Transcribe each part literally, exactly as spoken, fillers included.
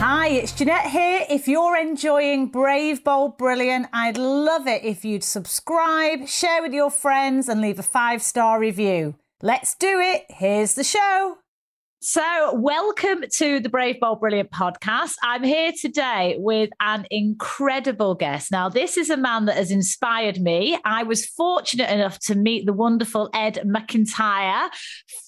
Hi, it's Jeanette here. If you're enjoying Brave, Bold, Brilliant, I'd love it if you'd subscribe, share with your friends and leave a five-star review. Let's do it. Here's the show. So welcome to the Brave, Bold, Brilliant podcast. I'm here today with an incredible guest. Now, this is a man that has inspired me. I was fortunate enough to meet the wonderful Ed McIntyre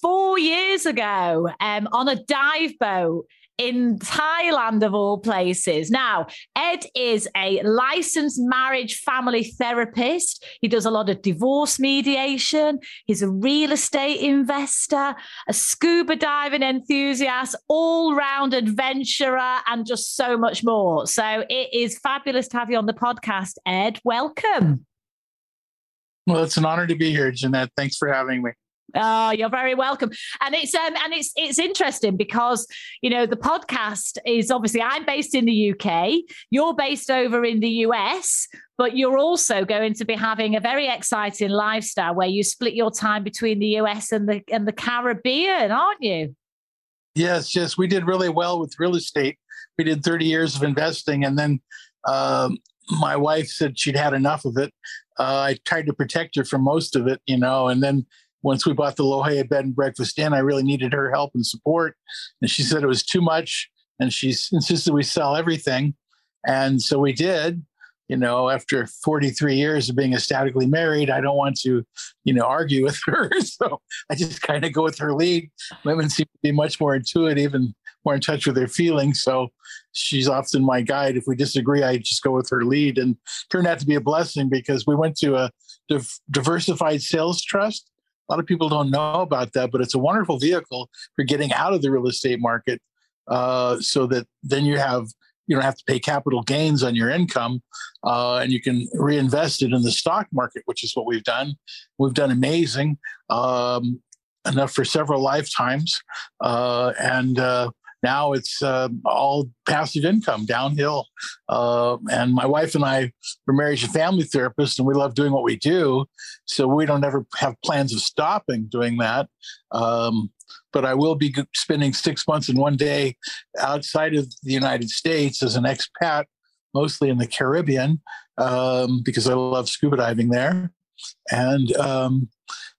four years ago um, on a dive boat in Thailand, of all places. Now, Ed is a licensed marriage family therapist. He does a lot of divorce mediation. He's a real estate investor, a scuba diving enthusiast, all-round adventurer, and just so much more. So it is fabulous to have you on the podcast, Ed. Welcome. Well, it's an honor to be here, Jeanette. Thanks for having me. Oh, you're very welcome. And it's um, and it's it's interesting because, you know, the podcast is obviously I'm based in the U K. You're based over in the U S, but you're also going to be having a very exciting lifestyle where you split your time between the U S and the and the Caribbean, aren't you? Yes, yes. We did really well with real estate. We did thirty years of investing. And then um, my wife said she'd had enough of it. Uh, I tried to protect her from most of it, you know, and then once we bought the La Jolla Bed and Breakfast Inn, I really needed her help and support. And she said it was too much. And she insisted we sell everything. And so we did, you know, after forty-three years of being ecstatically married. I don't want to, you know, argue with her. So I just kind of go with her lead. Women seem to be much more intuitive and more in touch with their feelings. So she's often my guide. If we disagree, I just go with her lead, and turned out to be a blessing because we went to a div- Diversified Sales Trust. A lot of people don't know about that, but it's a wonderful vehicle for getting out of the real estate market uh, so that then you have you don't have to pay capital gains on your income uh, and you can reinvest it in the stock market, which is what we've done. We've done amazing, um, enough for several lifetimes. Uh, and uh, now it's uh, all passive income downhill. Uh, and my wife and I were marriage and family therapists, and we love doing what we do. So we don't ever have plans of stopping doing that. Um, but I will be spending six months and one day outside of the United States as an expat, mostly in the Caribbean, um, because I love scuba diving there. And um,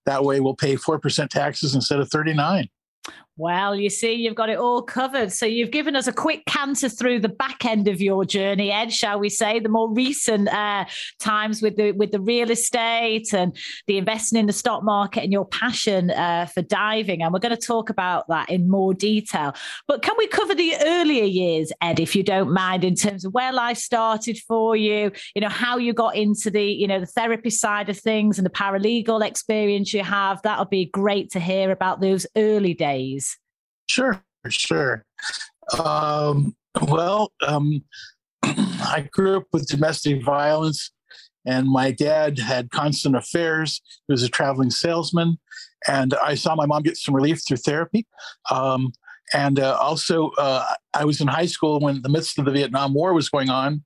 that way we'll pay four percent taxes instead of thirty-nine. Well, you see, you've got it all covered. So you've given us a quick canter through the back end of your journey, Ed, shall we say, the more recent uh, times with the with the real estate and the investing in the stock market and your passion uh, for diving. And we're going to talk about that in more detail. But can we cover the earlier years, Ed, if you don't mind, in terms of where life started for you, you know, how you got into the, you know, the therapy side of things and the paralegal experience you have? That'll be great to hear about those early days. Sure, sure. Um, well, um, I grew up with domestic violence, and my dad had constant affairs. He was a traveling salesman, and I saw my mom get some relief through therapy. Um, and uh, also, uh, I was in high school when the midst of the Vietnam War was going on,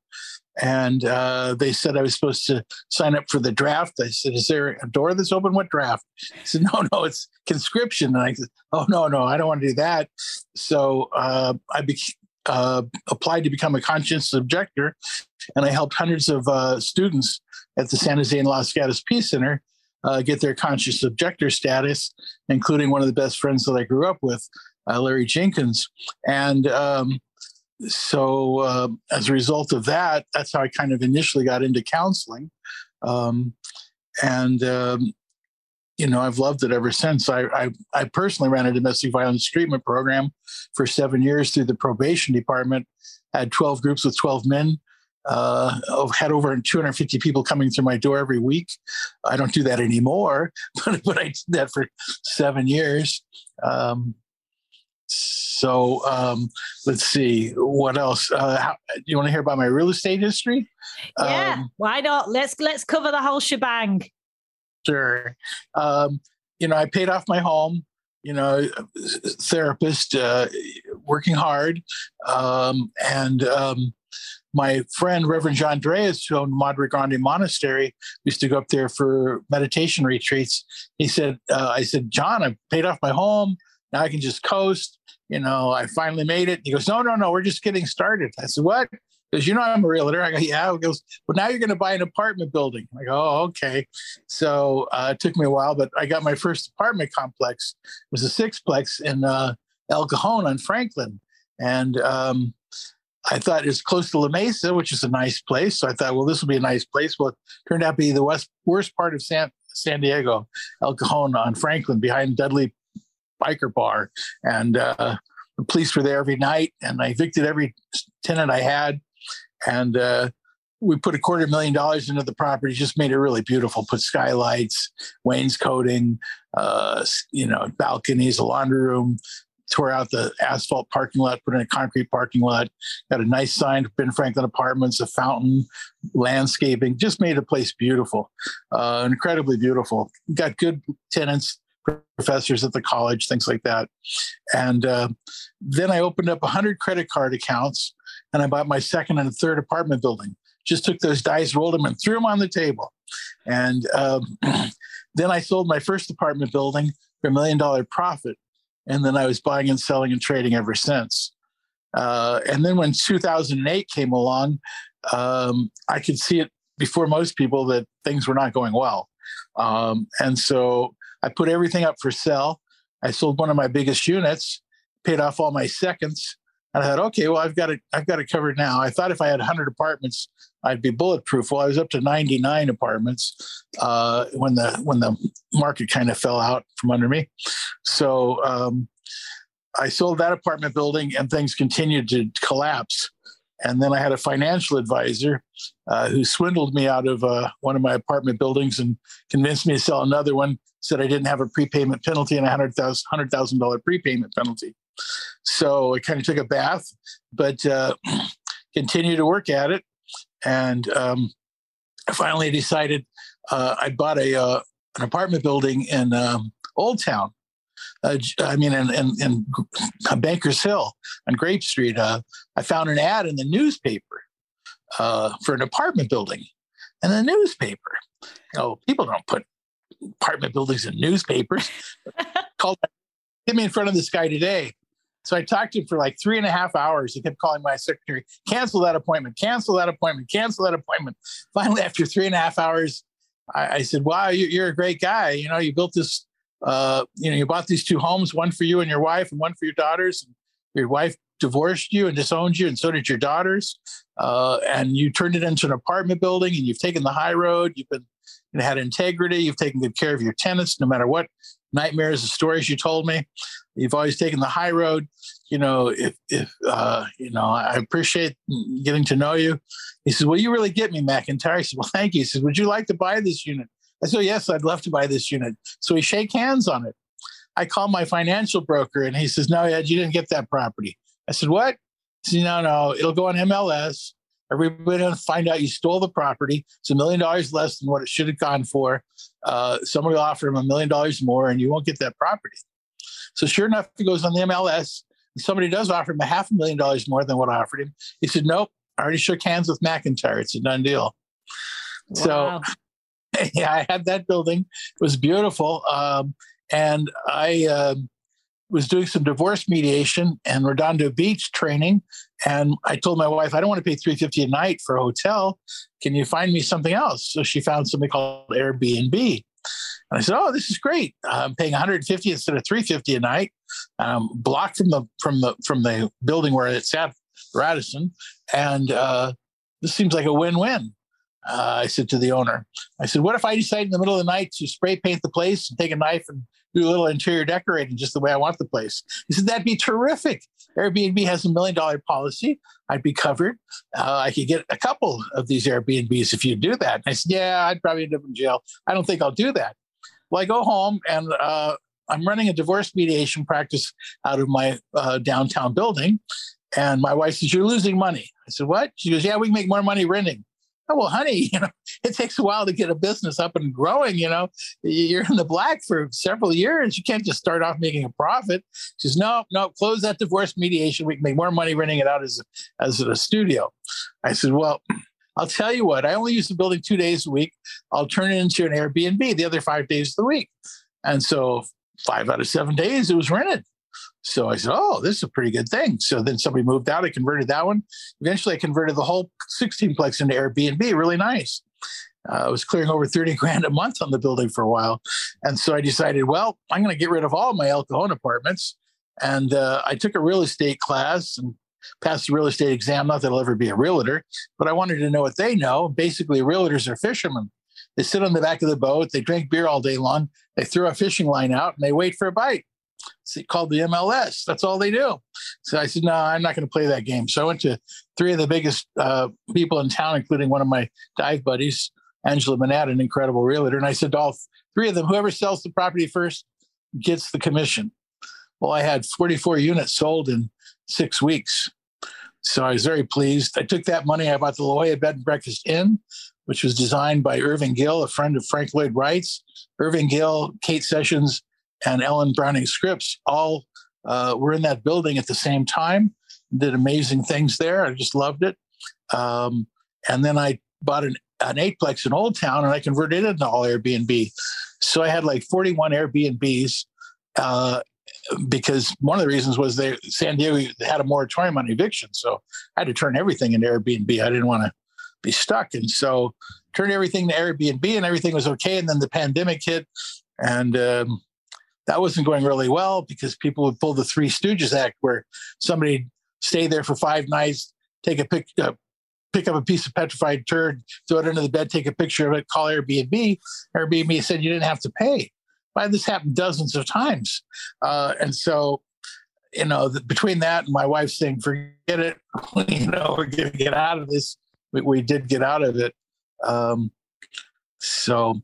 and uh, they said I was supposed to sign up for the draft. I said, is there a door that's open? What draft? He said, no, no, it's conscription. And I said, oh, no, no, I don't want to do that. So uh, I be- uh, applied to become a conscientious objector, and I helped hundreds of uh, students at the San Jose and Los Gatos Peace Center uh, get their conscientious objector status, including one of the best friends that I grew up with, uh, Larry Jenkins. And um So uh, as a result of that, that's how I kind of initially got into counseling. Um, and, um, you know, I've loved it ever since. I, I, I personally ran a domestic violence treatment program for seven years through the probation department, had twelve groups with twelve men, uh, had over two hundred fifty people coming through my door every week. I don't do that anymore, but, but I did that for seven years. Um, So um, let's see what else. Uh, how, you want to hear about my real estate history? Yeah, um, why not? Let's let's cover the whole shebang. Sure. Um, you know, I paid off my home. You know, therapist, uh, working hard, um, and um, my friend Reverend John Drey, who owned Madre Grande Monastery, used to go up there for meditation retreats. He said, uh, "I said, John, I paid off my home. Now I can just coast. You know, I finally made it." He goes, "No, no, no, we're just getting started." I said, "What?" Because you know I'm a realtor. I go, "Yeah." He goes, "Well, now you're going to buy an apartment building." I go, "Oh, okay." So uh, it took me a while, but I got my first apartment complex. It was a sixplex in uh, El Cajon on Franklin. And um, I thought it was close to La Mesa, which is a nice place. So I thought, well, this will be a nice place. Well, it turned out to be the west, worst part of San, San Diego, El Cajon on Franklin, behind Dudley Biker Bar. And uh, the police were there every night, and I evicted every tenant I had. And uh, we put a quarter million dollars into the property, just made it really beautiful, put skylights, wainscoting, uh, you know, balconies, a laundry room, tore out the asphalt parking lot, put in a concrete parking lot, got a nice sign for Ben Franklin Apartments, a fountain, landscaping, just made the place beautiful, uh, incredibly beautiful. Got good tenants, professors at the college, things like that. And uh, then I opened up one hundred credit card accounts, and I bought my second and third apartment building. Just took those dice, rolled them, and threw them on the table. And um, then I sold my first apartment building for a million dollar profit. And then I was buying and selling and trading ever since. Uh, and then when two thousand eight came along, um, I could see it before most people that things were not going well. Um, and so I put everything up for sale. I sold one of my biggest units, paid off all my seconds. And I thought, okay, well, I've got it, I've got it covered now. I thought if I had one hundred apartments, I'd be bulletproof. Well, I was up to ninety-nine apartments uh, when the when the market kind of fell out from under me. So um, I sold that apartment building, and things continued to collapse. And then I had a financial advisor uh, who swindled me out of uh, one of my apartment buildings and convinced me to sell another one. Said I didn't have a prepayment penalty and a one hundred thousand dollars prepayment penalty. So I kind of took a bath, but uh, continued to work at it. And um, I finally decided uh, I bought a uh, an apartment building in um, Old Town. Uh, I mean, in, in, in Bankers Hill on Grape Street. Uh, I found an ad in the newspaper uh, for an apartment building in the newspaper. Oh, people don't put apartment buildings in newspapers. Called, get me in front of this guy today. So I talked to him for like three and a half hours. He kept calling my secretary, cancel that appointment, cancel that appointment, cancel that appointment. Finally, after three and a half hours, I, I said, wow, you, you're a great guy. You know, you built this, uh, you know, you bought these two homes, one for you and your wife and one for your daughters. And your wife divorced you and disowned you, and so did your daughters. Uh, and you turned it into an apartment building, and you've taken the high road. You've been and had integrity. You've taken good care of your tenants, no matter what nightmares and stories you told me. You've always taken the high road. You know, if, if uh, you know, I appreciate getting to know you. He says, well, you really get me, McIntyre. I said, well, thank you. He says, would you like to buy this unit? I said, yes, I'd love to buy this unit. So we shake hands on it. I call my financial broker, and he says, no, Ed, you didn't get that property. I said, what? He said, no, no, it'll go on M L S. Everybody will find out you stole the property. It's a million dollars less than what it should have gone for. Uh, somebody will offer him a million dollars more, and you won't get that property. So sure enough, it goes on the M L S. And somebody does offer him a half a million dollars more than what I offered him. He said, nope, I already shook hands with McIntyre. It's a done deal. Wow. So yeah, I had that building. It was beautiful. Um, and I uh, was doing some divorce mediation and Redondo Beach training. And I told my wife, I don't want to pay three hundred fifty dollars a night for a hotel. Can you find me something else? So she found something called Airbnb. And I said, oh, this is great. I'm paying one hundred fifty dollars instead of three hundred fifty dollars a night. Um, blocked from the from the from the building where it's at, Radisson. And uh, this seems like a win-win. Uh, I said to the owner, I said, what if I decide in the middle of the night to spray paint the place and take a knife and do a little interior decorating just the way I want the place? He said, that'd be terrific. Airbnb has a million dollar policy. I'd be covered. Uh, I could get a couple of these Airbnbs if you do that. And I said, yeah, I'd probably end up in jail. I don't think I'll do that. Well, I go home and uh, I'm running a divorce mediation practice out of my uh, downtown building. And my wife says, you're losing money. I said, what? She goes, yeah, we can make more money renting. Oh, well, honey, you know, it takes a while to get a business up and growing. You know, you're in the black for several years. You can't just start off making a profit. She says, no, no, close that divorce mediation. We can make more money renting it out as, as a studio. I said, well, I'll tell you what, I only use the building two days a week. I'll turn it into an Airbnb the other five days of the week. And so five out of seven days, it was rented. So I said, oh, this is a pretty good thing. So then somebody moved out. I converted that one. Eventually, I converted the whole sixteen plex into Airbnb. Really nice. Uh, I was clearing over thirty grand a month on the building for a while. And so I decided, well, I'm going to get rid of all my El Cajon apartments. And uh, I took a real estate class and passed the real estate exam. Not that I'll ever be a realtor, but I wanted to know what they know. Basically, realtors are fishermen. They sit on the back of the boat. They drink beer all day long. They throw a fishing line out and they wait for a bite. It's called the M L S. That's all they do. So I said, no, I'm not going to play that game. So I went to three of the biggest uh, people in town, including one of my dive buddies, Angela Manette, an incredible realtor. And I said to all three of them, whoever sells the property first gets the commission. Well, I had forty-four units sold in six weeks. So I was very pleased. I took that money. I bought the La Jolla Bed and Breakfast Inn, which was designed by Irving Gill, a friend of Frank Lloyd Wright's. Irving Gill, Kate Sessions, and Ellen Browning Scripps all uh, were in that building at the same time, did amazing things there. I just loved it. Um, and then I bought an, an eightplex in Old Town and I converted it into all Airbnb. So I had like forty-one Airbnbs uh, because one of the reasons was they, San Diego had a moratorium on eviction. So I had to turn everything into Airbnb. I didn't want to be stuck. And so turned everything to Airbnb and everything was okay. And then the pandemic hit and, um, that wasn't going really well because people would pull the Three Stooges act where somebody stay there for five nights, take a pic, uh, pick up a piece of petrified turd, throw it under the bed, take a picture of it, call Airbnb. Airbnb said you didn't have to pay. Well, this happened dozens of times. Uh, and so, you know, the, between that and my wife saying, forget it, you know, we're going to get out of this. We, we did get out of it. Um, so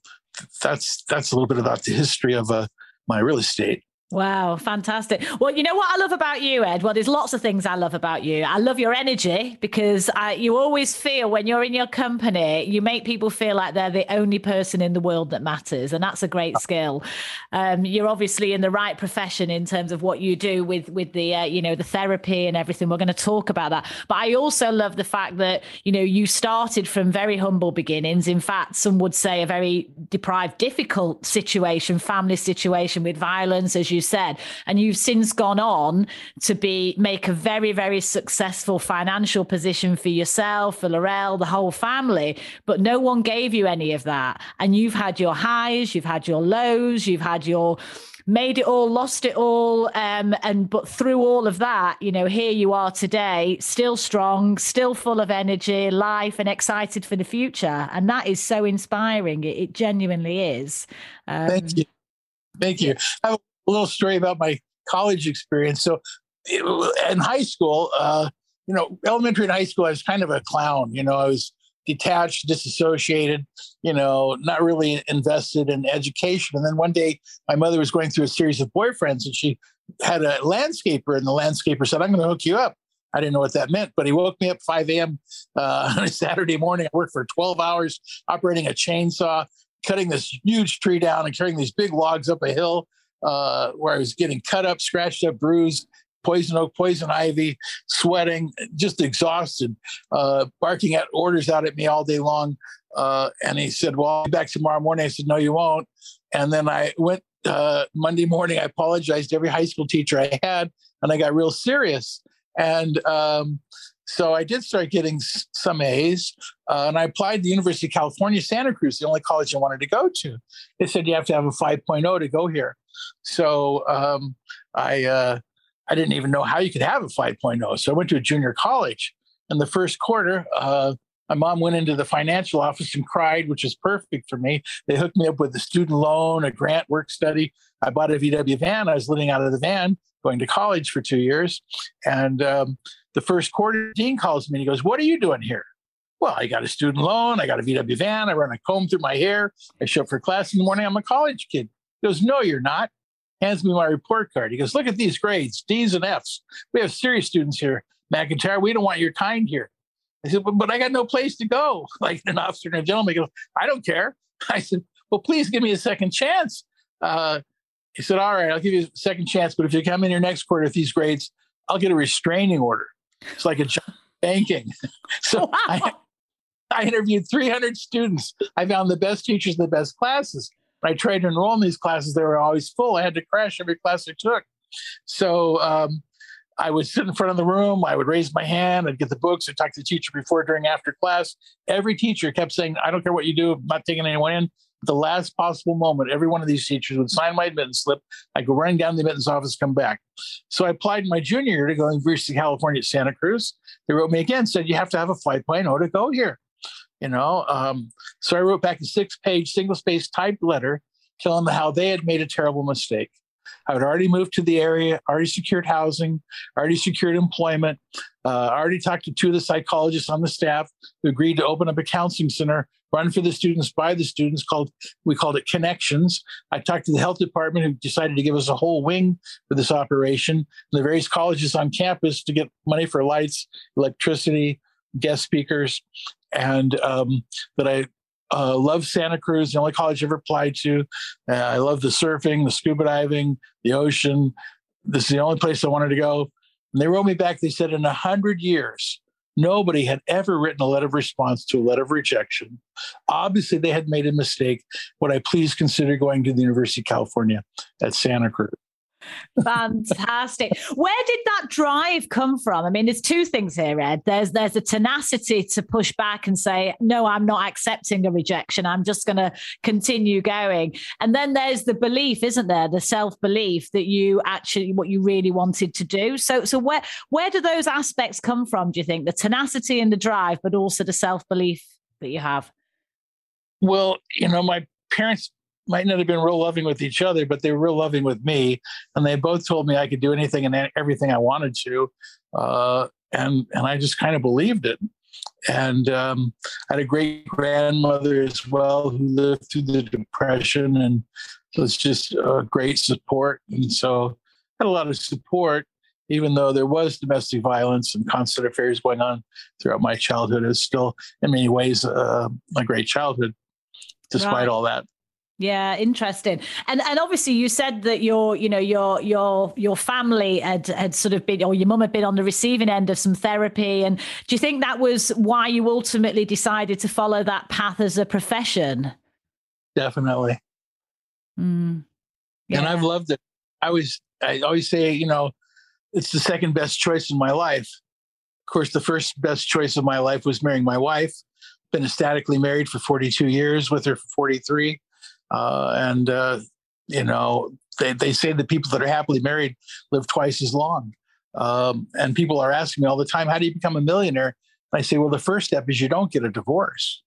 that's, that's a little bit about the history of a, my real estate. Wow, fantastic. Well, you know what I love about you, Ed? Well, there's lots of things I love about you. I love your energy because I, you always feel when you're in your company, you make people feel like they're the only person in the world that matters. And that's a great skill. Um, you're obviously in the right profession in terms of what you do with, with the, uh, you know, the therapy and everything. We're going to talk about that. But I also love the fact that, you know, you started from very humble beginnings. In fact, some would say a very deprived, difficult situation, family situation with violence, as you said, and you've since gone on to be make a very, very successful financial position for yourself, for Laurel, the whole family, but no one gave you any of that. And you've had your highs, you've had your lows, you've had your made it all, lost it all. Um, and but through all of that, you know, here you are today, still strong, still full of energy, life, and excited for the future. And that is so inspiring. It, it genuinely is. Um, Thank you. Thank you. I- A little story about my college experience. So in high school, uh, you know, elementary and high school, I was kind of a clown. You know, I was detached, disassociated, you know, not really invested in education. And then one day my mother was going through a series of boyfriends and she had a landscaper and the landscaper said, I'm going to hook you up. I didn't know what that meant, but he woke me up five a.m. Uh, on a Saturday morning. I worked for twelve hours operating a chainsaw, cutting this huge tree down and carrying these big logs up a hill. Uh, where I was getting cut up, scratched up, bruised, poison oak, poison ivy, sweating, just exhausted, uh, barking at orders out at me all day long. Uh, and he said, well, I'll be back tomorrow morning. I said, no, you won't. And then I went uh, Monday morning. I apologized to every high school teacher I had, and I got real serious. And um, so I did start getting some A's, uh, and I applied to the University of California, Santa Cruz, the only college I wanted to go to. They said, you have to have a five point oh to go here. So um, I uh, I didn't even know how you could have a five point oh. So I went to a junior college. And the first quarter, uh, my mom went into the financial office and cried, which is perfect for me. They hooked me up with a student loan, a grant, work study. I bought a V W van. I was living out of the van, going to college for two years. And um, the first quarter, Dean calls me and he goes, what are you doing here? Well, I got a student loan. I got a V W van. I run a comb through my hair. I show up for class in the morning. I'm a college kid. He goes, no, you're not. hands me my report card. He goes, look at these grades, D's and F's. We have serious students here, McIntyre. We don't want your kind here. I said, but, but I got no place to go. Like an officer and a gentleman, he goes, I don't care. I said, well, please give me a second chance. Uh, he said, all right, I'll give you a second chance, but if you come in your next quarter with these grades, I'll get a restraining order. It's like a job banking. So wow. I, I interviewed three hundred students. I found the best teachers in the best classes. When I tried to enroll in these classes, they were always full. I had to crash every class I took. So um, I would sit in front of the room. I would raise my hand. I'd get the books. I'd talk to the teacher before, during, after class. Every teacher kept saying, I don't care what you do. I'm not taking anyone in. At the last possible moment, every one of these teachers would sign my admittance slip. I'd go running down the admittance office, come back. So I applied my junior year to go to the University of California at Santa Cruz. They wrote me again, said, you have to have a five point oh to go here. You know, um, so I wrote back a six-page, single-spaced typed letter telling them how they had made a terrible mistake. I had already moved to the area, already secured housing, already secured employment. Uh, I already talked to two of the psychologists on the staff who agreed to open up a counseling center, run for the students, by the students, called we called it Connections. I talked to the health department who decided to give us a whole wing for this operation, and the various colleges on campus to get money for lights, electricity, guest speakers, and um, that I uh, love Santa Cruz, the only college I ever applied to. Uh, I love the surfing, the scuba diving, the ocean. This is the only place I wanted to go. And they wrote me back. They said, in one hundred years, nobody had ever written a letter of response to a letter of rejection. Obviously, they had made a mistake. Would I please consider going to the University of California at Santa Cruz? Fantastic. Where did that drive come from? I mean, there's two things here, Ed. There's there's a tenacity to push back and say, no, I'm not accepting a rejection. I'm just going to continue going. And then there's the belief, isn't there? The self-belief that you actually, what you really wanted to do. So so where, where do those aspects come from, do you think? The tenacity and the drive, but also the self-belief that you have? Well, you know, my parents might not have been real loving with each other, but they were real loving with me. And they both told me I could do anything and everything I wanted to. Uh, and, and I just kind of believed it. And um, I had a great grandmother as well who lived through the Depression and was just uh, great support. And so I had a lot of support, even though there was domestic violence and constant affairs going on throughout my childhood. It was still, in many ways, uh, a great childhood, despite right. all that. Yeah, interesting. And and obviously you said that your, you know, your your your family had, had sort of been, or your mum had been on the receiving end of some therapy. And do you think that was why you ultimately decided to follow that path as a profession? Definitely. Mm. Yeah. And I've loved it. I was I always say, you know, it's the second best choice in my life. Of course, the first best choice of my life was marrying my wife. Been ecstatically married for forty-two years, with her for forty-three. Uh, and, uh, you know, they, they say that people that are happily married live twice as long. Um, and people are asking me all the time, how do you become a millionaire? And I say, well, the first step is you don't get a divorce.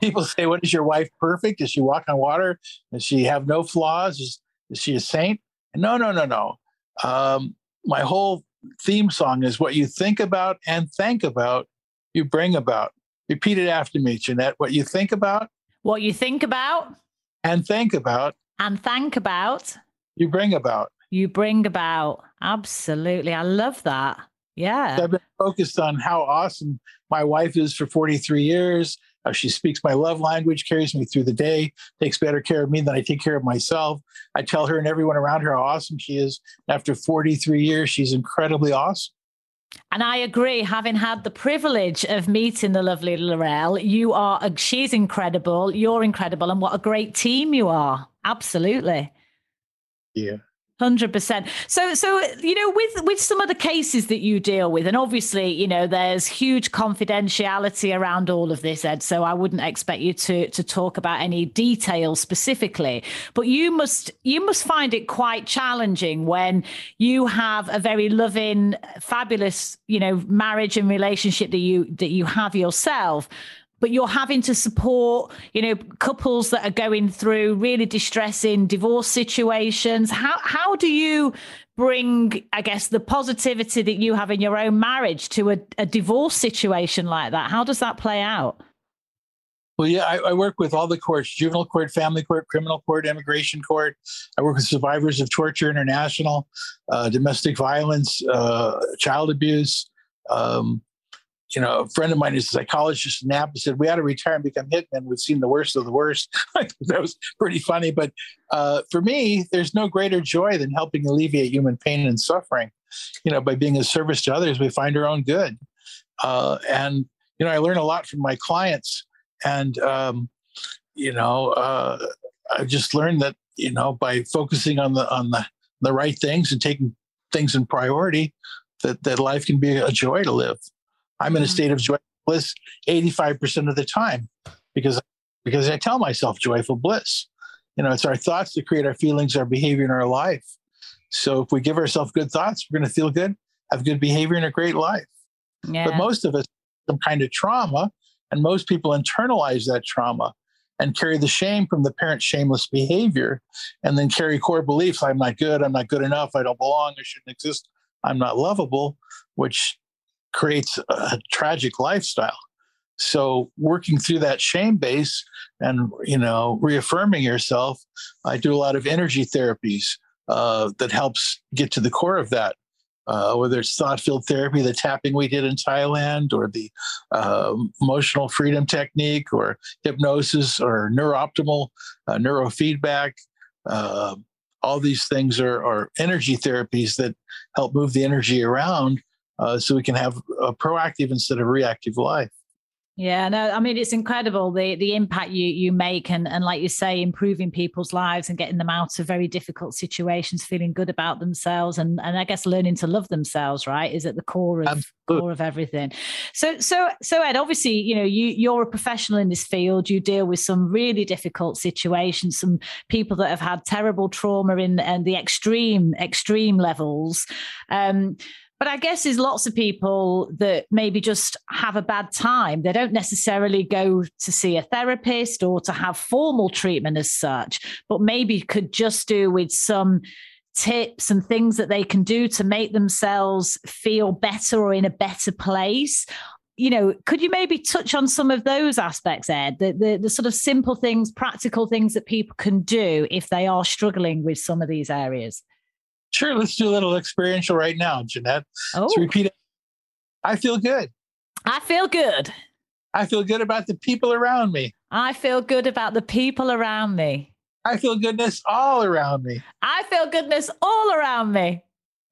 People say, what is your wife perfect? Does she walk on water? Does she have no flaws? Is, is she a saint? And no, no, no, no. Um, my whole theme song is what you think about and think about, you bring about. Repeat it after me, Jeanette. What you think about. What you think about. And think about. And think about. You bring about. You bring about. Absolutely. I love that. Yeah. So I've been focused on how awesome my wife is for forty-three years. How she speaks my love language, carries me through the day, takes better care of me than I take care of myself. I tell her and everyone around her how awesome she is. After forty-three years, she's incredibly awesome. And I agree, having had the privilege of meeting the lovely Laurel, you are, she's incredible, you're incredible, and what a great team you are. Absolutely. Yeah. one hundred percent. So, so you know, with, with some of the cases that you deal with, and obviously, you know, there's huge confidentiality around all of this, Ed, so I wouldn't expect you to to talk about any details specifically, but you must, you must find it quite challenging when you have a very loving, fabulous, you know, marriage and relationship that you, that you have yourself, but you're having to support, you know, couples that are going through really distressing divorce situations. How how do you bring, I guess, the positivity that you have in your own marriage to a, a divorce situation like that? How does that play out? Well, yeah, I, I work with all the courts, juvenile court, family court, criminal court, immigration court. I work with Survivors of Torture International, uh, domestic violence, uh, child abuse. Um, you know, a friend of mine is a psychologist in Napa, said, we ought to retire and become hitmen. We've seen the worst of the worst. That was pretty funny. But uh, for me, there's no greater joy than helping alleviate human pain and suffering. You know, by being a service to others, we find our own good. Uh, and, you know, I learn a lot from my clients. And, um, you know, uh, I've just learned that, you know, by focusing on the on the, the right things and taking things in priority, that, that life can be a joy to live. I'm in a state of joyful bliss eighty-five percent of the time because, because I tell myself joyful bliss. You know, it's our thoughts that create our feelings, our behavior, and our life. So if we give ourselves good thoughts, we're going to feel good, have good behavior, and a great life. Yeah. But most of us have some kind of trauma. And most people internalize that trauma and carry the shame from the parent's shameless behavior, and then carry core beliefs. I'm not good. I'm not good enough. I don't belong. I shouldn't exist. I'm not lovable, which creates a tragic lifestyle. So working through that shame base and, you know, reaffirming yourself, I do a lot of energy therapies uh, that helps get to the core of that. Uh, whether it's thought field therapy, the tapping we did in Thailand, or the uh, emotional freedom technique, or hypnosis, or neurooptimal uh, neurofeedback. Uh, all these things are, are energy therapies that help move the energy around uh, so we can have a proactive instead of reactive life. Yeah, no, I mean, it's incredible the the impact you you make and, and like you say, improving people's lives and getting them out of very difficult situations, feeling good about themselves, and and I guess learning to love themselves, right, is at the core of Absolutely. core of everything. So so so Ed, obviously, you know, you you're a professional in this field. You deal with some really difficult situations, some people that have had terrible trauma in and the extreme extreme levels. Um, But I guess there's lots of people that maybe just have a bad time. They don't necessarily go to see a therapist or to have formal treatment as such, but maybe could just do with some tips and things that they can do to make themselves feel better or in a better place. You know, could you maybe touch on some of those aspects, Ed, the, the, the sort of simple things, practical things that people can do if they are struggling with some of these areas? Sure, let's do a little experiential right now, Jeanette. Oh. Let's repeat it. I feel good. I feel good. I feel good about the people around me. I feel good about the people around me. I feel goodness all around me. I feel goodness all around me.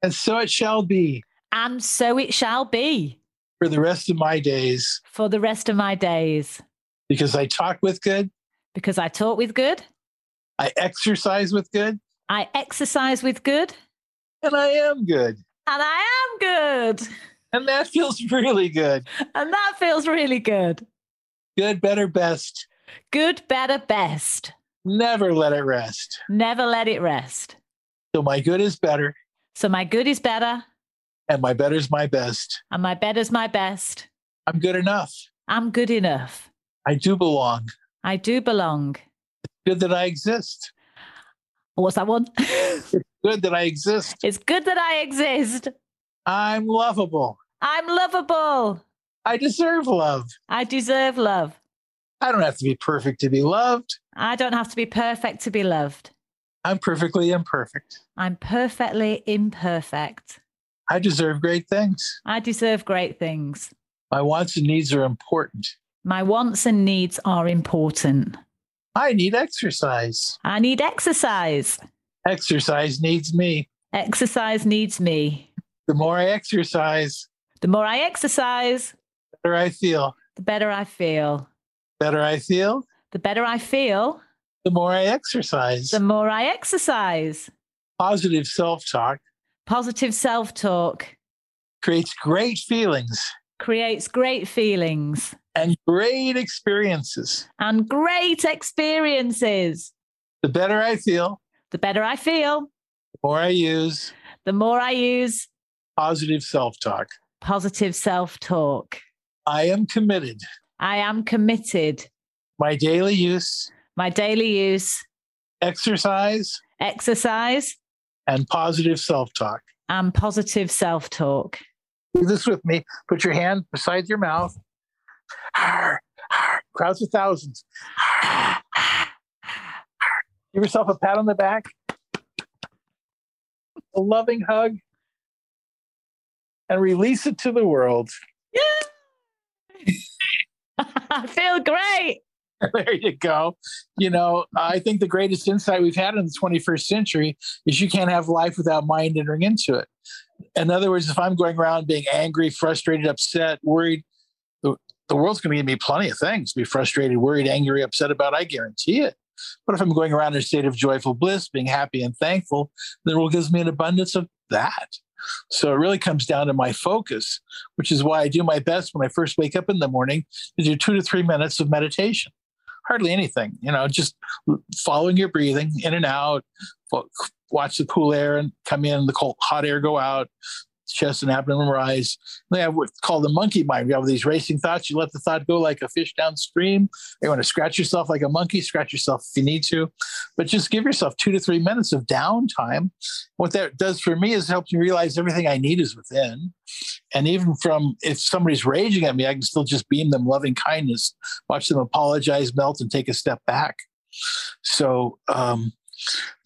And so it shall be. And so it shall be. For the rest of my days. For the rest of my days. Because I talk with good. Because I talk with good. I exercise with good. I exercise with good. And I am good. And I am good. And that feels really good. And that feels really good. Good, better, best. Good, better, best. Never let it rest. Never let it rest. So my good is better. So my good is better. And my better's my best. And my better's my best. I'm good enough. I'm good enough. I do belong. I do belong. It's good that I exist. What's that one? It's good that I exist. It's good that I exist. I'm lovable. I'm lovable. I deserve love. I deserve love. I don't have to be perfect to be loved. I don't have to be perfect to be loved. I'm perfectly imperfect. I'm perfectly imperfect. I deserve great things. I deserve great things. My wants and needs are important. My wants and needs are important. I need exercise. I need exercise. Exercise needs me. Exercise needs me. The more I exercise. The more I exercise. The better I feel. The better I feel. The better I feel. The better I feel. The more I exercise. The more I exercise. Positive self-talk. Positive self-talk. Creates great feelings. Creates great feelings. And great experiences. And great experiences. The better I feel. The better I feel. The more I use. The more I use. Positive self-talk. Positive self-talk. I am committed. I am committed. My daily use. My daily use. Exercise. Exercise. And positive self-talk. And positive self-talk. Do this with me. Put your hand beside your mouth. Arr, crowds of thousands. Give yourself a pat on the back, a loving hug, and release it to the world. Yeah. I feel great. There you go. You know, I think the greatest insight we've had in the twenty-first century is you can't have life without mind entering into it. In other words, if I'm going around being angry, frustrated, upset, worried, the, the world's going to give me plenty of things to be frustrated, worried, angry, upset about. I guarantee it. But if I'm going around in a state of joyful bliss, being happy and thankful, the world gives me an abundance of that. So it really comes down to my focus, which is why I do my best when I first wake up in the morning to do two to three minutes of meditation. Hardly anything, you know, just following your breathing in and out, watch the cool air and come in, the cold, hot air go out, chest and abdomen rise. They have what's called the monkey mind. You have these racing thoughts. You let the thought go like a fish downstream. You want to scratch yourself like a monkey, scratch yourself if you need to, but just give yourself two to three minutes of downtime. What that does for me is helps me realize everything I need is within. And even from if somebody's raging at me, I can still just beam them loving kindness, watch them apologize, melt, and take a step back. So, um,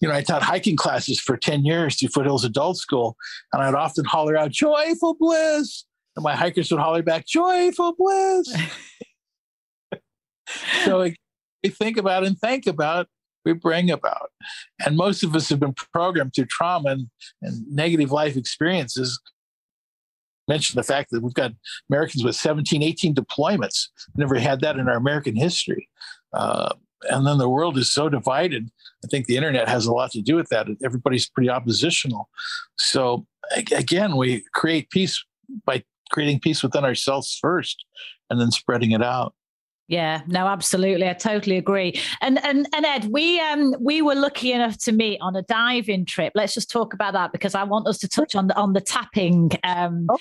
you know, I taught hiking classes for ten years through Foothills Adult School, and I'd often holler out, joyful bliss. And my hikers would holler back, joyful bliss. So it, we think about and think about, we bring about. And most of us have been programmed through trauma and, and negative life experiences. Mentioned the fact that we've got Americans with seventeen, eighteen deployments. Never had that in our American history. Uh, and then the world is so divided. I think the internet has a lot to do with that. Everybody's pretty oppositional. So again, we create peace by creating peace within ourselves first and then spreading it out. Yeah, no, absolutely. I totally agree. And and and Ed, we um we were lucky enough to meet on a diving trip. Let's just talk about that because I want us to touch on the on the tapping. Um, oh,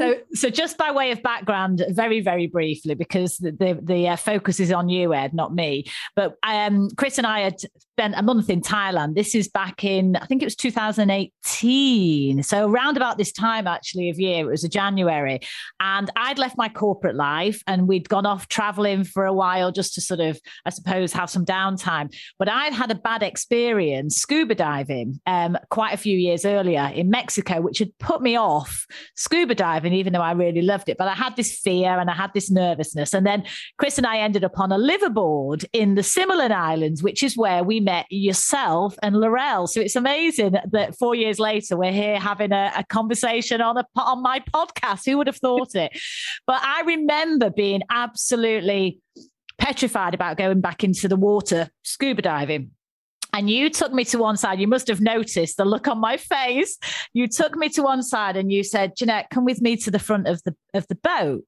so so just by way of background, very very briefly, because the the, the uh, focus is on you, Ed, not me. But um, Chris and I had spent a month in Thailand. This is back in I think it was two thousand eighteen. So around about this time actually of year, it was a January, and I'd left my corporate life and we'd gone off traveling for a while just to sort of, I suppose, have some downtime. But I'd had a bad experience scuba diving um, quite a few years earlier in Mexico, which had put me off scuba diving, even though I really loved it. But I had this fear and I had this nervousness. And then Chris and I ended up on a liverboard in the Similan Islands, which is where we met yourself and Laurel. So it's amazing that four years later, we're here having a, a conversation on, a, on my podcast. Who would have thought it? But I remember being absolutely petrified about going back into the water scuba diving. And you took me to one side. You must have noticed the look on my face. You took me to one side and you said, Jeanette, come with me to the front of the of the boat.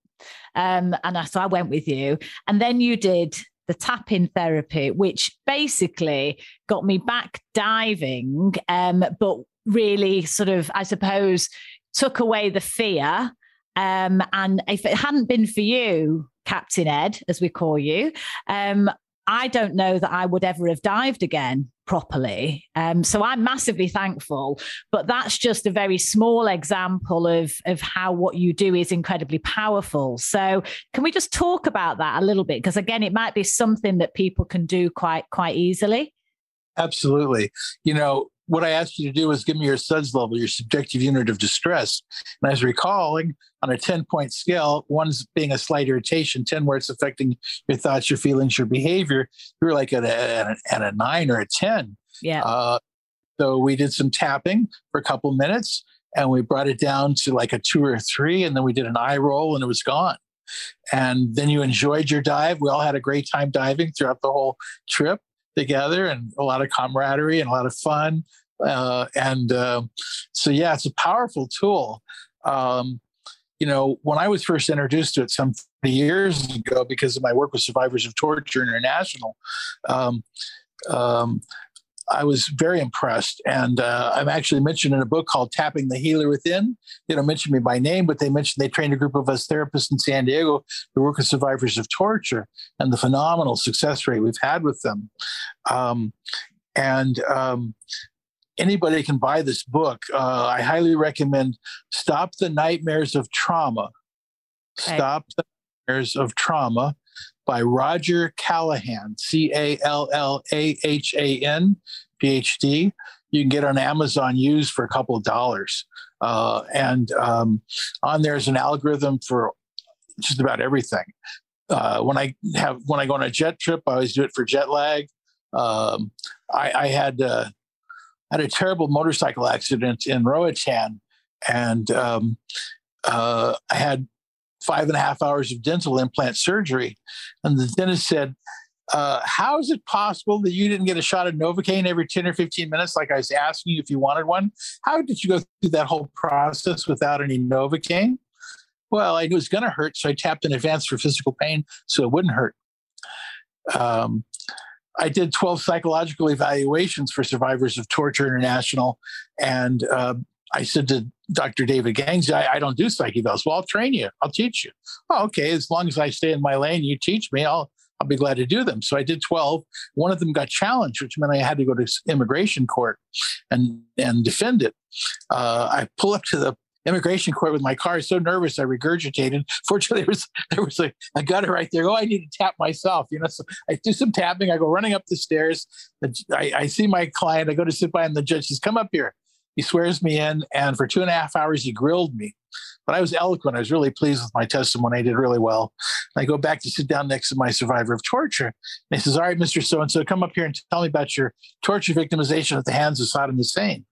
Um, and I, so I went with you. And then you did the tapping therapy, which basically got me back diving, um, but really sort of, I suppose, took away the fear. Um, and if it hadn't been for you, Captain Ed, as we call you, um, I don't know that I would ever have dived again properly. Um, so I'm massively thankful, but that's just a very small example of, of how what you do is incredibly powerful. So can we just talk about that a little bit? Because again, it might be something that people can do quite, quite easily. Absolutely. You know, what I asked you to do was give me your S U D S level, your subjective unit of distress. And I was recalling on a ten-point scale, one's being a slight irritation, ten where it's affecting your thoughts, your feelings, your behavior. You were like at a, at a nine or a ten. Yeah. Uh, so we did some tapping for a couple minutes, and we brought it down to like a two or a three, and then we did an eye roll, and it was gone. And then you enjoyed your dive. We all had a great time diving throughout the whole trip together, and a lot of camaraderie and a lot of fun. Uh, and uh, so, yeah, it's a powerful tool. Um, you know, when I was first introduced to it some thirty years ago, because of my work with Survivors of Torture International, um, um, I was very impressed. And uh, I'm actually mentioned in a book called Tapping the Healer Within. They don't mention me by name, but they mentioned they trained a group of us therapists in San Diego to work with survivors of torture and the phenomenal success rate we've had with them. Um, and um, anybody can buy this book. Uh, I highly recommend Stop the Nightmares of Trauma. Okay. Stop the Nightmares of Trauma. by Roger Callahan, C A L L A H A N, P H D. You can get on Amazon used for a couple of dollars. Uh, and um, on there is an algorithm for just about everything. Uh, when I have when I go on a jet trip, I always do it for jet lag. Um, I, I had uh, had a terrible motorcycle accident in Roatan, and um, uh, I had five and a half hours of dental implant surgery. And the dentist said, uh, how is it possible that you didn't get a shot of Novocaine every ten or fifteen minutes? Like I was asking you if you wanted one. How did you go through that whole process without any Novocaine? Well, I knew it was going to hurt, so I tapped in advance for physical pain so it wouldn't hurt. Um, I did twelve psychological evaluations for Survivors of Torture International, and uh, I said to Doctor David Gangs, I, I don't do psych evals. Well, I'll train you. I'll teach you. Oh, okay, as long as I stay in my lane, you teach me, I'll I'll be glad to do them. So I did twelve. One of them got challenged, which meant I had to go to immigration court and, and defend it. Uh, I pull up to the immigration court with my car, so nervous I regurgitated. Fortunately, there was there was a, a gutter right there. Oh, I need to tap myself, you know. So I do some tapping. I go running up the stairs. I, I see my client. I go to sit by him. The judge says, "Come up here." He swears me in, and for two and a half hours he grilled me. But I was eloquent. I was really pleased with my testimony. I did really well. I go back to sit down next to my survivor of torture, and he says, "All right, Mister So and So, come up here and tell me about your torture victimization at the hands of Saddam Hussein."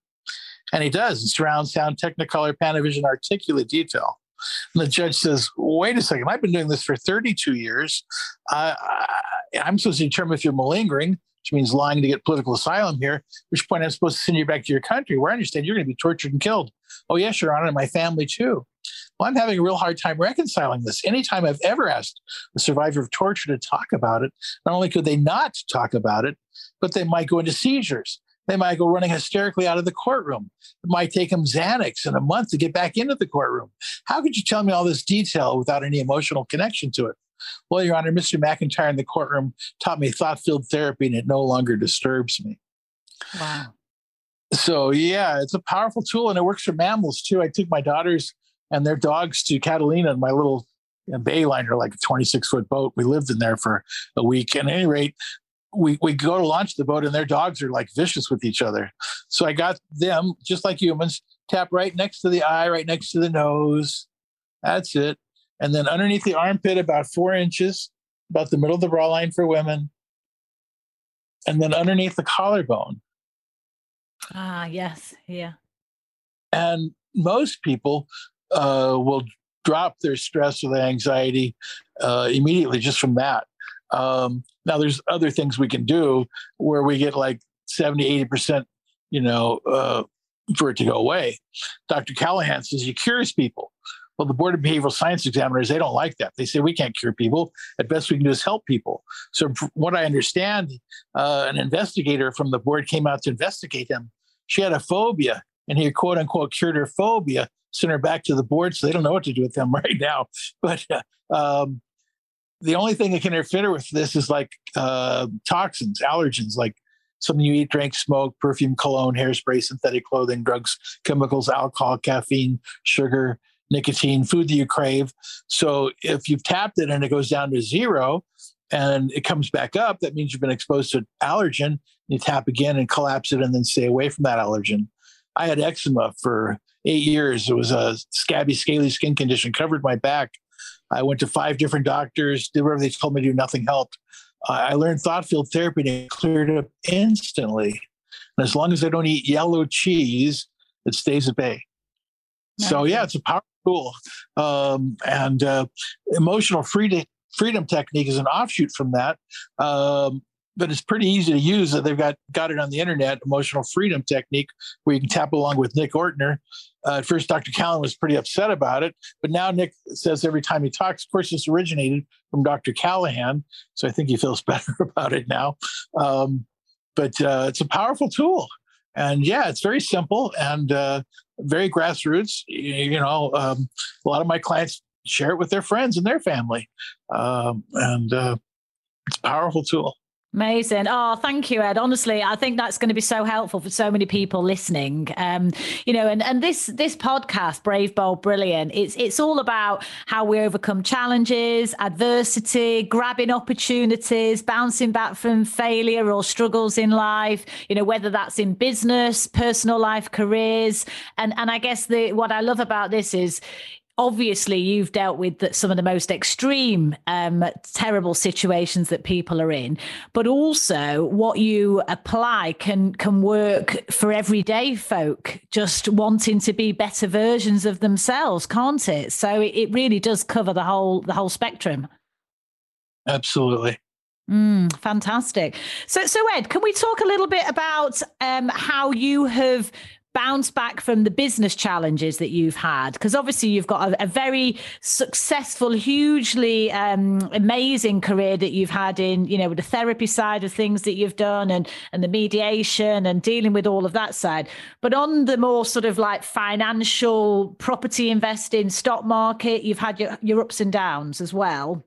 And he does, and surround sound, Technicolor, Panavision, articulate detail. And the judge says, wait a second, I've been doing this for thirty-two years. Uh, I'm supposed to determine if you're malingering, which means lying to get political asylum here, at which point I'm supposed to send you back to your country, where I understand you're going to be tortured and killed. Oh, yes, Your Honor, and my family too. Well, I'm having a real hard time reconciling this. Anytime I've ever asked a survivor of torture to talk about it, not only could they not talk about it, but they might go into seizures. They might go running hysterically out of the courtroom. It might take them Xanax in a month to get back into the courtroom. How could you tell me all this detail without any emotional connection to it? Well, Your Honor, Mister McIntyre in the courtroom taught me thought field therapy, and it no longer disturbs me. Wow. So, yeah, it's a powerful tool, and it works for mammals, too. I took my daughters and their dogs to Catalina in my little bayliner, like a twenty-six-foot boat. We lived in there for a week. And at any rate, We we go to launch the boat, and their dogs are like vicious with each other. So I got them, just like humans, tap right next to the eye, right next to the nose. That's it. And then underneath the armpit, about four inches, about the middle of the bra line for women. And then underneath the collarbone. Ah, yes. Yeah. And most people uh, will drop their stress or their anxiety uh, immediately just from that. Um, now there's other things we can do where we get like seventy, eighty percent, you know, uh, for it to go away. Doctor Callahan says he cures people. Well, the Board of Behavioral Science Examiners, they don't like that. They say we can't cure people. At best we can do is help people. So from what I understand, uh, an investigator from the board came out to investigate him. She had a phobia, and he quote unquote cured her phobia, sent her back to the board. So they don't know what to do with them right now. But, uh, um, the only thing that can interfere with this is like uh, toxins, allergens, like something you eat, drink, smoke, perfume, cologne, hairspray, synthetic clothing, drugs, chemicals, alcohol, caffeine, sugar, nicotine, food that you crave. So if you've tapped it and it goes down to zero and it comes back up, that means you've been exposed to allergen. You tap again and collapse it and then stay away from that allergen. I had eczema for eight years. It was a scabby, scaly skin condition, covered my back. I went to five different doctors, did whatever they told me to do, nothing helped. Uh, I learned thought field therapy, and it cleared up instantly. And as long as I don't eat yellow cheese, it stays at bay. Nice. So yeah, it's a powerful tool. Um, and uh, emotional freedom, freedom technique is an offshoot from that. Um, but it's pretty easy to use. They've got, got it on the internet, emotional freedom technique, where you can tap along with Nick Ortner. Uh, at first, Doctor Callahan was pretty upset about it, but now Nick says every time he talks, of course, this originated from Doctor Callahan, so I think he feels better about it now. Um, but uh, it's a powerful tool. And yeah, it's very simple and uh, very grassroots. You, you know, um, a lot of my clients share it with their friends and their family. Um, and uh, it's a powerful tool. Amazing. Oh, thank you, Ed. Honestly, I think that's going to be so helpful for so many people listening. Um, you know, and, and this this podcast, Brave, Bold, Brilliant, it's it's all about how we overcome challenges, adversity, grabbing opportunities, bouncing back from failure or struggles in life, you know, whether that's in business, personal life, careers. And, and I guess the what I love about this is, obviously, you've dealt with some of the most extreme, um, terrible situations that people are in, but also what you apply can can work for everyday folk just wanting to be better versions of themselves, can't it? So it, it really does cover the whole the whole spectrum. Absolutely. Mm, fantastic. So, so Ed, can we talk a little bit about um, how you have bounce back from the business challenges that you've had? Because obviously you've got a, a very successful, hugely um, amazing career that you've had in, you know, with the therapy side of things that you've done and, and the mediation and dealing with all of that side. But on the more sort of like financial property investing, stock market, you've had your, your ups and downs as well.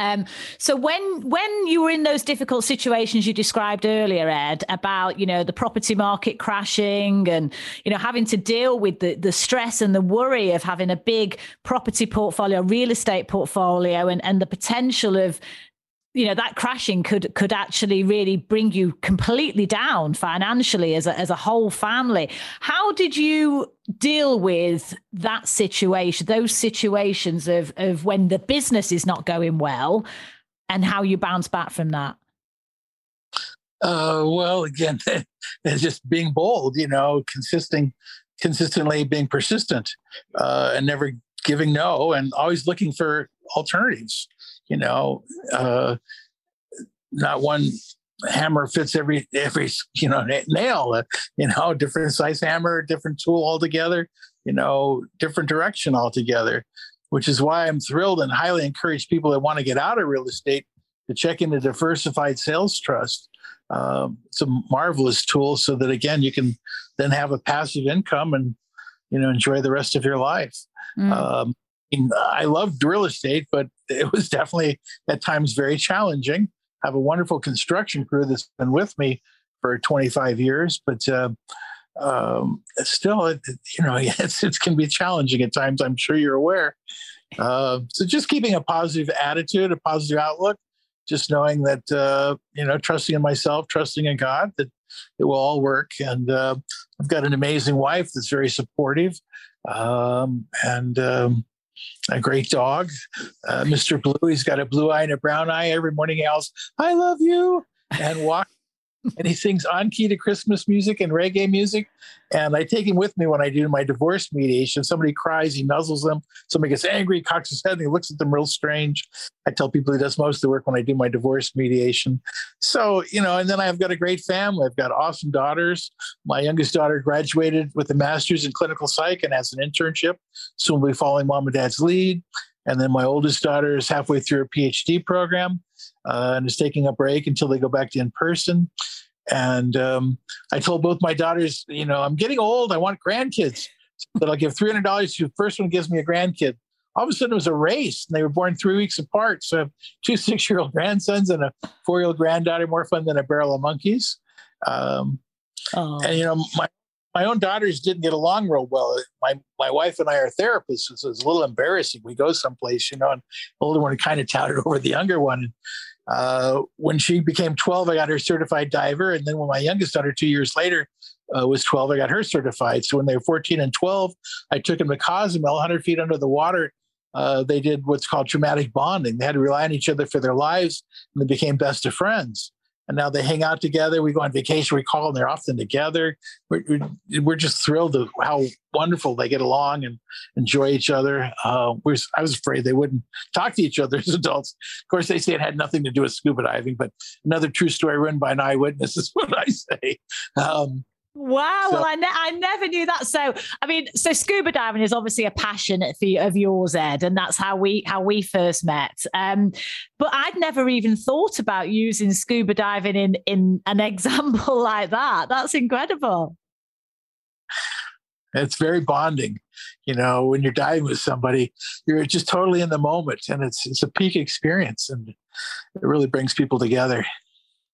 Um, so when when you were in those difficult situations you described earlier, Ed, about, you know, the property market crashing and, you know, having to deal with the, the stress and the worry of having a big property portfolio, real estate portfolio, and, and the potential of, you know, that crashing could could actually really bring you completely down financially as a, as a whole family. How did you deal with that situation, those situations of, of when the business is not going well, and how you bounce back from that? Uh, well, again, it's just being bold, you know, consistent, consistently being persistent uh, and never giving no, and always looking for alternatives, you know, uh, not one hammer fits every, every, you know, nail, you know, different size hammer, different tool altogether, you know, different direction altogether, which is why I'm thrilled and highly encourage people that want to get out of real estate to check into Diversified Sales Trust. Um, it's a marvelous tool so that, again, you can then have a passive income and, you know, enjoy the rest of your life. Mm. Um, I loved real estate, but it was definitely at times very challenging. I have a wonderful construction crew that's been with me for twenty-five years, but uh, um, still, it, you know, it's, it can be challenging at times. I'm sure you're aware. Uh, so just keeping a positive attitude, a positive outlook, just knowing that, uh, you know, trusting in myself, trusting in God, that it will all work. And uh, I've got an amazing wife that's very supportive, um, and um, a great dog, uh, Mister Blue. He's got a blue eye and a brown eye. Every morning he yells, "I love you," and walks. And he sings on key to Christmas music and reggae music. And I take him with me when I do my divorce mediation. Somebody cries, he nuzzles them. Somebody gets angry, cocks his head, and he looks at them real strange. I tell people he does most of the work when I do my divorce mediation. So, you know, and then I've got a great family. I've got awesome daughters. My youngest daughter graduated with a master's in clinical psych and has an internship. Soon we'll be following mom and dad's lead. And then my oldest daughter is halfway through a PhD program uh, and is taking a break until they go back to in person. And um, I told both my daughters, you know, I'm getting old. I want grandkids. But I'll give three hundred dollars to the first one gives me a grandkid. All of a sudden it was a race, and they were born three weeks apart. So I have two six-year-old grandsons and a four-year-old granddaughter, more fun than a barrel of monkeys. Um, oh. And, you know, my My own daughters didn't get along real well. My my wife and I are therapists, so it's a little embarrassing. We go someplace, you know, and the older one kind of touted over the younger one. Uh, when she became twelve, I got her certified diver. And then when my youngest daughter, two years later, uh, was twelve, I got her certified. So when they were fourteen and twelve, I took them to Cozumel, one hundred feet under the water. Uh, they did what's called traumatic bonding. They had to rely on each other for their lives, and they became best of friends. And now they hang out together. We go on vacation. We call, and they're often together. We're, we're just thrilled at how wonderful they get along and enjoy each other. Uh, we're, I was afraid they wouldn't talk to each other as adults. Of course, they say it had nothing to do with scuba diving, but another true story written by an eyewitness is what I say. Um, Wow. So, well, I, ne- I never knew that. So, I mean, so scuba diving is obviously a passion of, of yours, Ed, and that's how we how we first met. Um, but I'd never even thought about using scuba diving in, in an example like that. That's incredible. It's very bonding. You know, when you're diving with somebody, you're just totally in the moment, and it's it's a peak experience, and it really brings people together.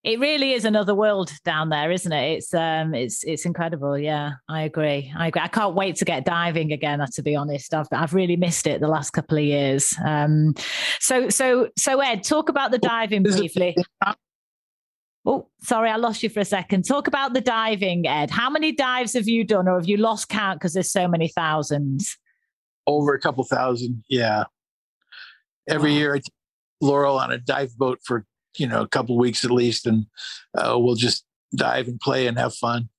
It really is another world down there, isn't it? It's um, it's it's incredible. Yeah, I agree. I agree. I can't wait to get diving again. To be honest, I've I've really missed it the last couple of years. Um, so so so Ed, talk about the diving briefly. Oh, sorry, I lost you for a second. Talk about the diving, Ed. How many dives have you done, or have you lost count because there's so many thousands? Over a couple thousand, yeah. Every wow. year, I take Laurel on a dive boat for, you know, a couple of weeks at least, and uh, we'll just dive and play and have fun.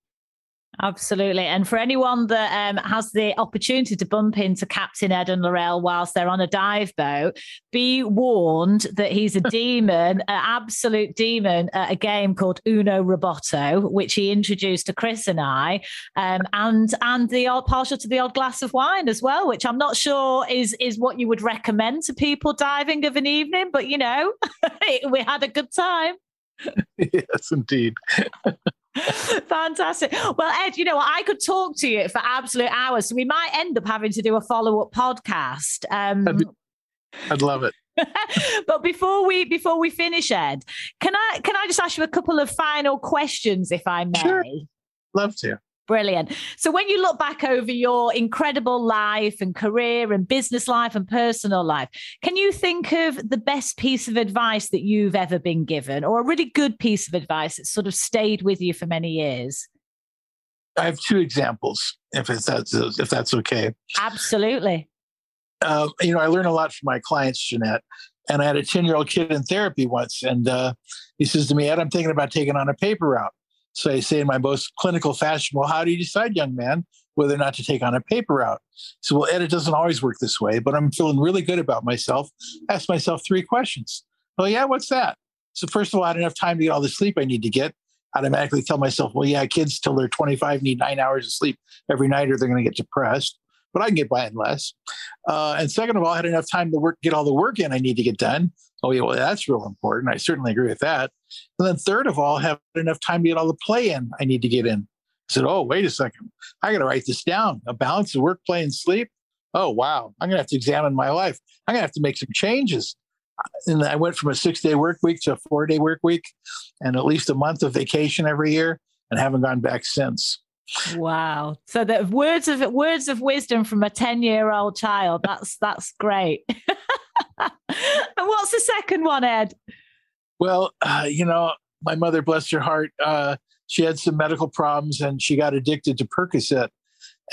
Absolutely. And for anyone that um, has the opportunity to bump into Captain Ed and Laurel whilst they're on a dive boat, be warned that he's a demon, an absolute demon at a game called Uno Roboto, which he introduced to Chris and I, um, and and the odd partial to the odd glass of wine as well, which I'm not sure is is what you would recommend to people diving of an evening, but you know, we had a good time. Yes, indeed. Fantastic. Well, Ed, you know, I could talk to you for absolute hours, so we might end up having to do a follow-up podcast. Um, I'd, be, I'd love it. But before we before we finish, Ed, can I can I just ask you a couple of final questions, if I may? Sure. Love to. Brilliant. So when you look back over your incredible life and career and business life and personal life, can you think of the best piece of advice that you've ever been given, or a really good piece of advice that sort of stayed with you for many years? I have two examples, if it's, if that's okay. Absolutely. Uh, you know, I learn a lot from my clients, Jeanette. And I had a ten-year-old kid in therapy once, and uh, he says to me, Ed, I'm thinking about taking on a paper route. So I say in my most clinical fashion, well, how do you decide, young man, whether or not to take on a paper route? So, well, Ed, it doesn't always work this way, but I'm feeling really good about myself. Ask myself three questions. Well, yeah, what's that? So first of all, I don't have time to get all the sleep I need to get. I automatically tell myself, well, yeah, kids till they're twenty-five need nine hours of sleep every night or they're going to get depressed, but I can get by in less. Uh, and second of all, I had enough time to work, get all the work in I need to get done. Oh, yeah, well, that's real important. I certainly agree with that. And then third of all, have enough time to get all the play in I need to get in. I said, oh, wait a second. I got to write this down. A balance of work, play, and sleep. Oh, wow. I'm going to have to examine my life. I'm going to have to make some changes. And I went from a six-day work week to a four-day work week and at least a month of vacation every year, and haven't gone back since. Wow. So the words of words of wisdom from a ten-year-old child. That's that's great. And what's the second one, Ed? Well, uh, you know, my mother, bless her heart, uh, she had some medical problems and she got addicted to Percocet.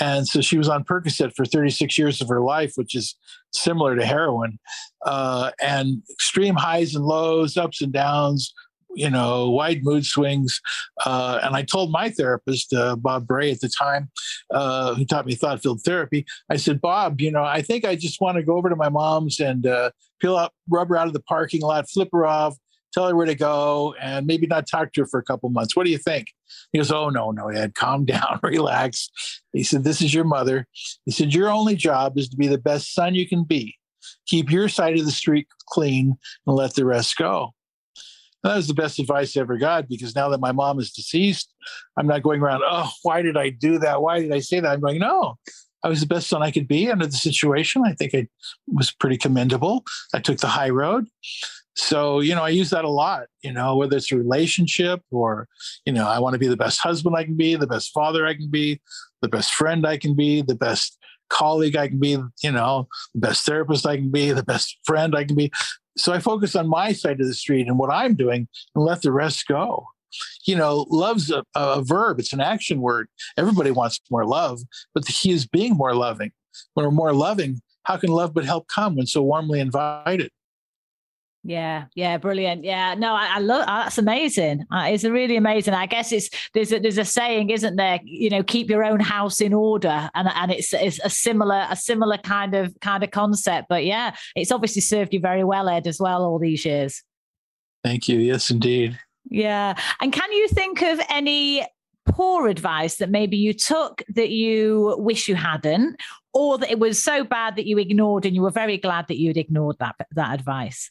And so she was on Percocet for thirty-six years of her life, which is similar to heroin, uh, and extreme highs and lows, ups and downs, you know, wide mood swings. Uh, and I told my therapist, uh, Bob Bray at the time, uh, who taught me thought field therapy. I said, Bob, you know, I think I just want to go over to my mom's and uh, peel up rubber out of the parking lot, flip her off, tell her where to go, and maybe not talk to her for a couple months. What do you think? He goes, oh, no, no, Ed, calm down, relax. He said, this is your mother. He said, your only job is to be the best son you can be. Keep your side of the street clean and let the rest go. That was the best advice I ever got, because now that my mom is deceased, I'm not going around, oh, why did I do that? Why did I say that? I'm going, no, I was the best son I could be under the situation. I think I was pretty commendable. I took the high road. So, you know, I use that a lot, you know, whether it's a relationship or, you know, I want to be the best husband I can be, the best father I can be, the best friend I can be, the best colleague I can be, you know, the best therapist I can be, the best friend I can be. So I focus on my side of the street and what I'm doing and let the rest go. You know, love's a, a verb. It's an action word. Everybody wants more love, but the key is being more loving. When we're more loving, how can love but help come when so warmly invited? Yeah. Yeah. Brilliant. Yeah. No, I, I love, that's amazing. Uh, it's a really amazing. I guess it's, there's a, there's a saying, isn't there? You know, keep your own house in order. And and it's, it's a similar, a similar kind of, kind of concept, but yeah, it's obviously served you very well, Ed, as well, all these years. Thank you. Yes, indeed. Yeah. And can you think of any poor advice that maybe you took that you wish you hadn't, or that it was so bad that you ignored and you were very glad that you'd ignored that, that advice?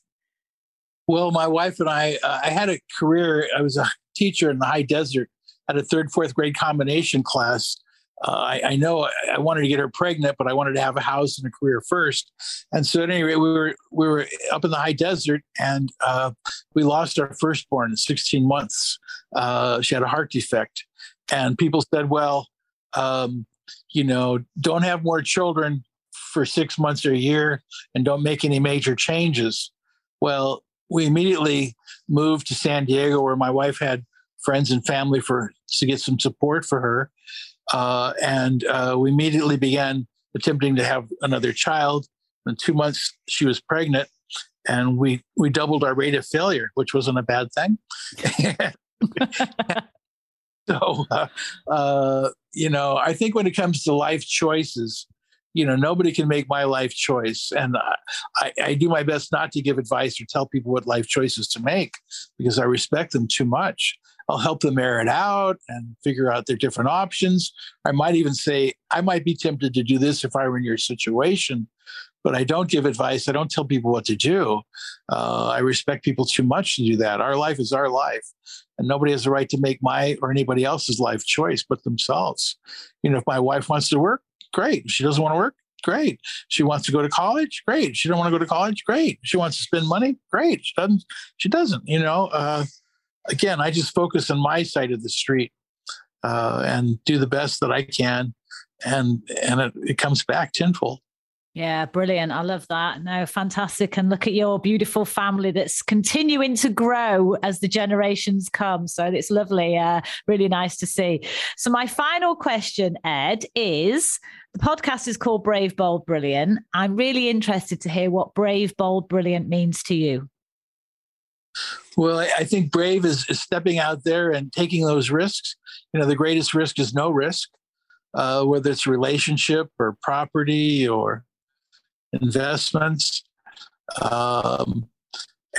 Well, my wife and I, uh, I had a career. I was a teacher in the high desert, had a third, fourth grade combination class Uh, I, I know I, I wanted to get her pregnant, but I wanted to have a house and a career first. And so at any rate, we were, we were up in the high desert, and uh, we lost our firstborn at sixteen months. Uh, she had a heart defect. And people said, well, um, you know, don't have more children for six months or a year and don't make any major changes. Well, we immediately moved to San Diego, where my wife had friends and family for to get some support for her. Uh, and uh, we immediately began attempting to have another child. In two months, she was pregnant, and we, we doubled our rate of failure, which wasn't a bad thing. So, uh, uh, you know, I think when it comes to life choices, you know, nobody can make my life choice. And I, I do my best not to give advice or tell people what life choices to make, because I respect them too much. I'll help them air it out and figure out their different options. I might even say, I might be tempted to do this if I were in your situation, but I don't give advice. I don't tell people what to do. Uh, I respect people too much to do that. Our life is our life, and nobody has the right to make my or anybody else's life choice but themselves. You know, if my wife wants to work, great. If she doesn't want to work, great. She wants to go to college, great. She don't want to go to college, great. She wants to spend money, great. She doesn't, she doesn't, you know, uh, again, I just focus on my side of the street uh, and do the best that I can. And, and it, it comes back tenfold. Yeah, brilliant. I love that. No, fantastic. And look at your beautiful family that's continuing to grow as the generations come. So it's lovely. Uh, really nice to see. So my final question, Ed, is the podcast is called Brave, Bold, Brilliant. I'm really interested to hear what brave, bold, brilliant means to you. Well, I think brave is, is stepping out there and taking those risks. You know, the greatest risk is no risk, uh, whether it's relationship or property or investments. Um,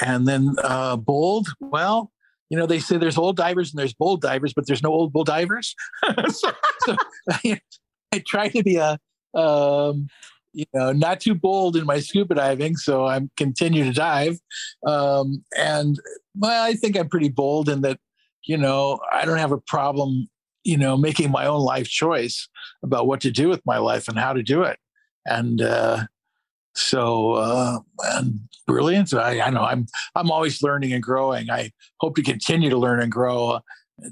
and then uh, bold, well, you know, they say there's old divers and there's bold divers, but there's no old bull divers. so so I, I try to be a, um, you know, not too bold in my scuba diving, so I'm continue to dive. Um, and well, I think I'm pretty bold in that, you know, I don't have a problem, you know, making my own life choice about what to do with my life and how to do it. And, uh, So, uh, and brilliant. I, I know I'm, I'm always learning and growing. I hope to continue to learn and grow uh,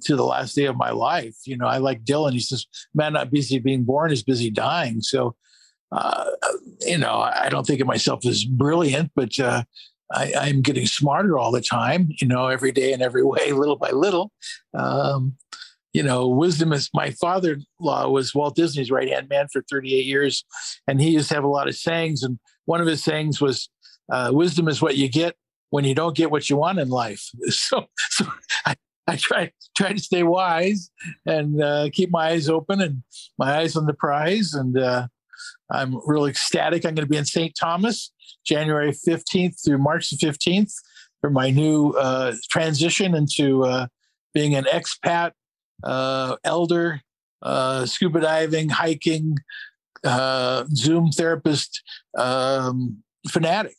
to the last day of my life. You know, I like Dylan. He says, man, not busy being born is busy dying. So, uh, you know, I don't think of myself as brilliant, but, uh, I, I'm getting smarter all the time, you know, every day and every way, little by little. Um, You know, wisdom is, my father-in-law was Walt Disney's right-hand man for thirty-eight years, and he used to have a lot of sayings. And one of his sayings was, uh, wisdom is what you get when you don't get what you want in life. So, so I, I try, try to stay wise and uh, keep my eyes open and my eyes on the prize. And uh, I'm really ecstatic. I'm going to be in Saint Thomas, January fifteenth through March the fifteenth, for my new uh, transition into uh, being an expat, uh, elder, uh, scuba diving, hiking, uh, Zoom therapist, um, fanatic.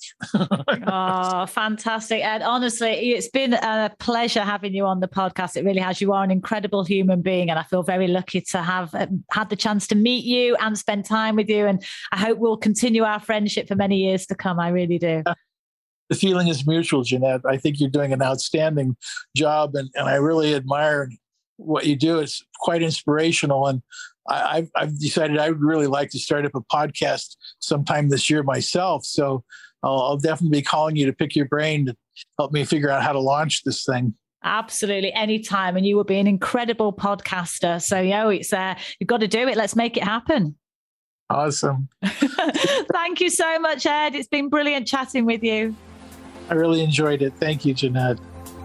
Oh, fantastic. Ed, honestly, it's been a pleasure having you on the podcast. It really has. You are an incredible human being, and I feel very lucky to have um, had the chance to meet you and spend time with you. And I hope we'll continue our friendship for many years to come. I really do. Uh, the feeling is mutual, Jeanette. I think you're doing an outstanding job, and, and I really admire what you do. Is quite inspirational. And I, I've, I've decided I would really like to start up a podcast sometime this year myself. So I'll, I'll definitely be calling you to pick your brain to help me figure out how to launch this thing. Absolutely. Anytime. And you will be an incredible podcaster. So, yo, it's uh, you've got to do it. Let's make it happen. Awesome. Thank you so much, Ed. It's been brilliant chatting with you. I really enjoyed it. Thank you, Jeanette.